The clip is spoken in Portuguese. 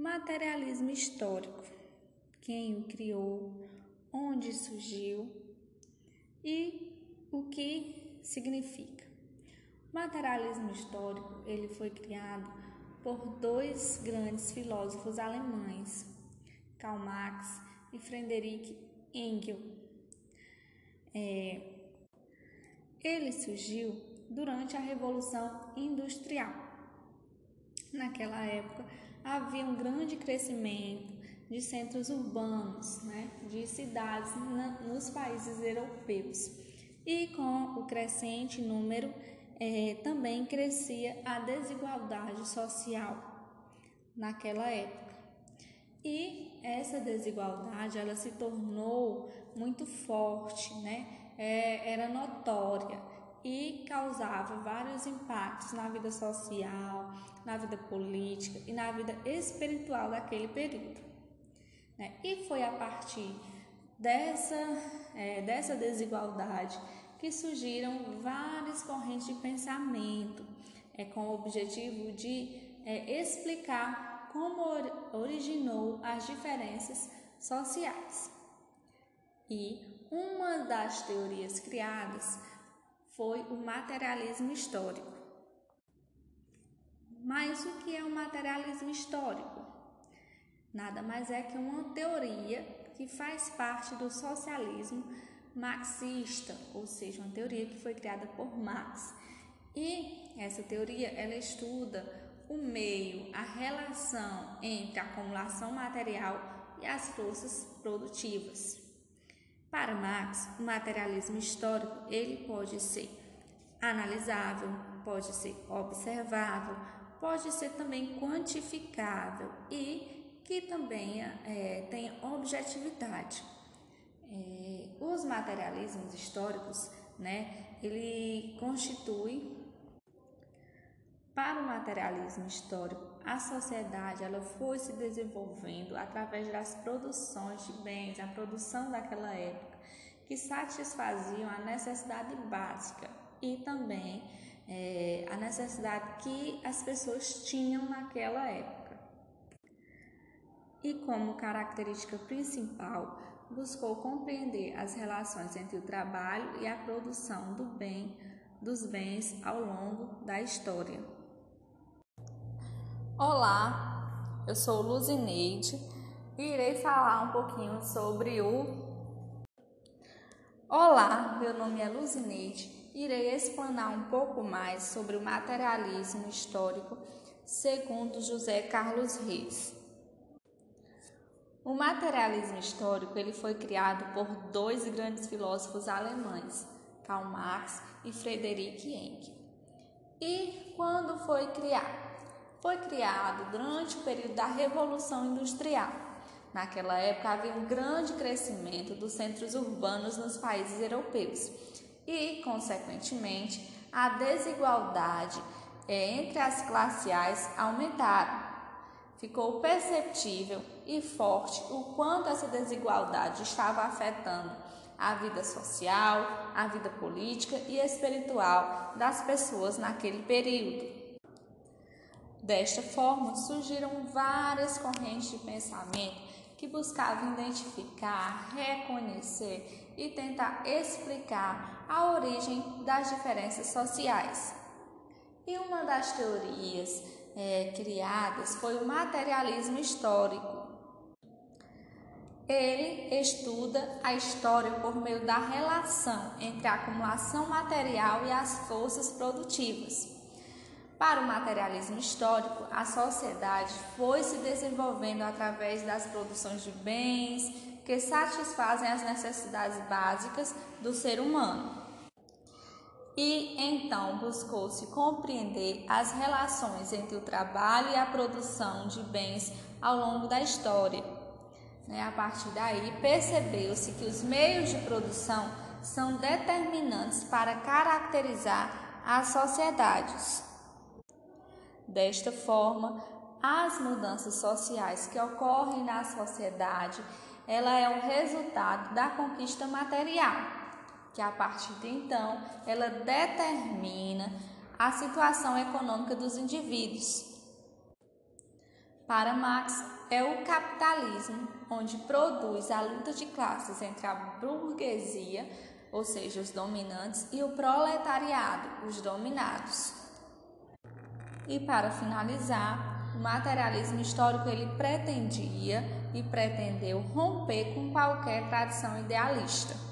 Materialismo histórico, quem o criou, onde surgiu e o que significa. O materialismo histórico ele foi criado por dois grandes filósofos alemães, Karl Marx e Friedrich Engels. Ele surgiu durante a Revolução Industrial. Naquela época, havia um grande crescimento de centros urbanos, de cidades nos países europeus. E com o crescente número, também crescia a desigualdade social naquela época. E essa desigualdade, ela se tornou muito forte, era notória e causava vários impactos na vida social, na vida política e na vida espiritual daquele período. E foi a partir dessa desigualdade que surgiram várias correntes de pensamento, com o objetivo de explicar como originou as diferenças sociais. E uma das teorias criadas foi o materialismo histórico. Mas o que é o materialismo histórico? Nada mais é que uma teoria que faz parte do socialismo marxista, ou seja, uma teoria que foi criada por Marx. E essa teoria ela estuda o meio, a relação entre a acumulação material e as forças produtivas. Para Marx, o materialismo histórico ele pode ser analisável, pode ser observável, pode ser também quantificável e que também tem objetividade. Os materialismos históricos, ele constitui, para o materialismo histórico, a sociedade ela foi se desenvolvendo através das produções de bens, a produção daquela época, que satisfaziam a necessidade básica e também a necessidade que as pessoas tinham naquela época. E como característica principal, buscou compreender as relações entre o trabalho e a produção dos bens ao longo da história. Olá, eu sou Luzineide e irei falar um pouquinho sobre o... Olá, meu nome é Luzineide e irei explanar um pouco mais sobre o materialismo histórico segundo José Carlos Reis. O materialismo histórico ele foi criado por dois grandes filósofos alemães, Karl Marx e Friedrich Engels. E quando foi criado? Foi criado durante o período da Revolução Industrial. Naquela época havia um grande crescimento dos centros urbanos nos países europeus e, consequentemente, a desigualdade entre as classes aumentaram. Ficou perceptível e forte o quanto essa desigualdade estava afetando a vida social, a vida política e espiritual das pessoas naquele período. Desta forma, surgiram várias correntes de pensamento que buscavam identificar, reconhecer e tentar explicar a origem das diferenças sociais. E uma das teorias criadas foi o materialismo histórico. Ele estuda a história por meio da relação entre a acumulação material e as forças produtivas. Para o materialismo histórico, a sociedade foi se desenvolvendo através das produções de bens que satisfazem as necessidades básicas do ser humano. E então buscou-se compreender as relações entre o trabalho e a produção de bens ao longo da história. A partir daí, percebeu-se que os meios de produção são determinantes para caracterizar as sociedades. Desta forma, as mudanças sociais que ocorrem na sociedade, ela é o resultado da conquista material, que a partir de então, ela determina a situação econômica dos indivíduos. Para Marx, é o capitalismo onde produz a luta de classes entre a burguesia, ou seja, os dominantes, e o proletariado, os dominados. E para finalizar, o materialismo histórico ele pretendia e pretendeu romper com qualquer tradição idealista.